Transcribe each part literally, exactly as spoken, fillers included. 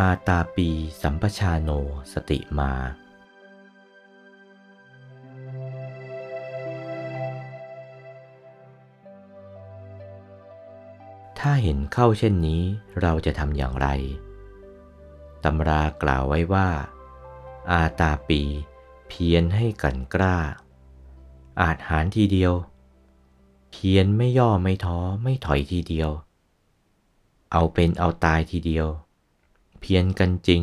อาตาปีสัมปชาโนสติมาถ้าเห็นเข้าเช่นนี้เราจะทำอย่างไรตำรากล่าวไว้ว่าอาตาปีเพียรให้กลั่นกล้าอาจหาญทีเดียวเพียรไม่ย่อไม่ท้อไม่ถอยทีเดียวเอาเป็นเอาตายทีเดียวเพียรกันจริง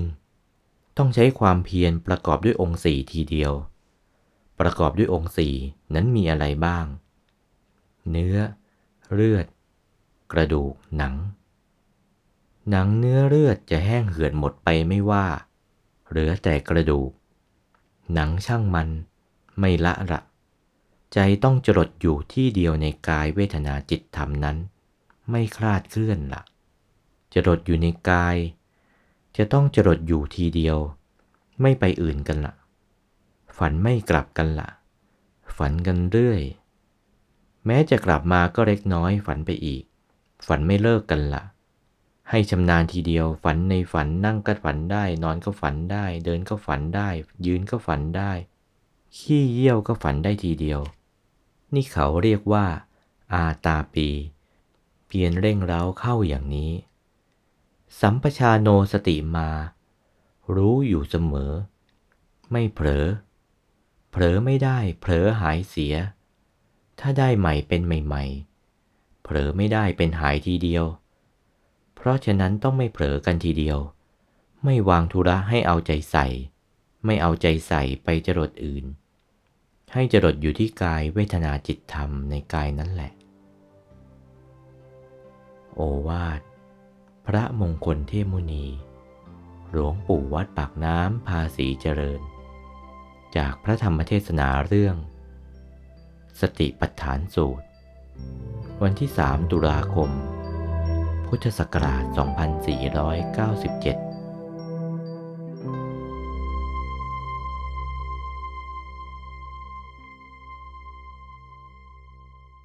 ต้องใช้ความเพียรประกอบด้วยองค์สี่ทีเดียวประกอบด้วยองค์สี่นั้นมีอะไรบ้างเนื้อเลือดกระดูกหนังหนังเนื้อเลือดจะแห้งเหือดหมดไปไม่ว่าเหลือแต่กระดูกหนังช่างมันไม่ละละใจต้องจรดอยู่ที่เดียวในกายเวทนาจิตธรรมนั้นไม่คลาดเคลื่อนละจรดอยู่ในกายจะต้องจรดอยู่ทีเดียวไม่ไปอื่นกันละฝันไม่กลับกันละฝันกันเรื่อยแม้จะกลับมาก็เล็กน้อยฝันไปอีกฝันไม่เลิกกันละให้ชำนาญทีเดียวฝันในฝันนั่งก็ฝันได้นอนก็ฝันได้เดินก็ฝันได้ยืนก็ฝันได้ขี้เยี่ยวก็ฝันได้ทีเดียวนี่เขาเรียกว่าอาตาปีเพียรเร่งเร้าเข้าอย่างนี้สัมปชาโนสติมารู้อยู่เสมอไม่เผลอเผลอไม่ได้เผลอหายเสียถ้าได้ใหม่เป็นใหม่ๆเผลอไม่ได้เป็นหายทีเดียวเพราะฉะนั้นต้องไม่เผลอกันทีเดียวไม่วางธุระให้เอาใจใส่ไม่เอาใจใส่ไปจรดอื่นให้จรดอยู่ที่กายเวทนาจิตธรรมในกายนั้นแหละโอวาทพระมงคลเทพมุนีหลวงปู่วัดปากน้ำภาษีเจริญจากพระธรรมเทศนาเรื่องสติปัฏฐานสูตรวันที่สามตุลาคมพุทธศักราชสองพันสี่ร้อยเก้าสิบเจ็ด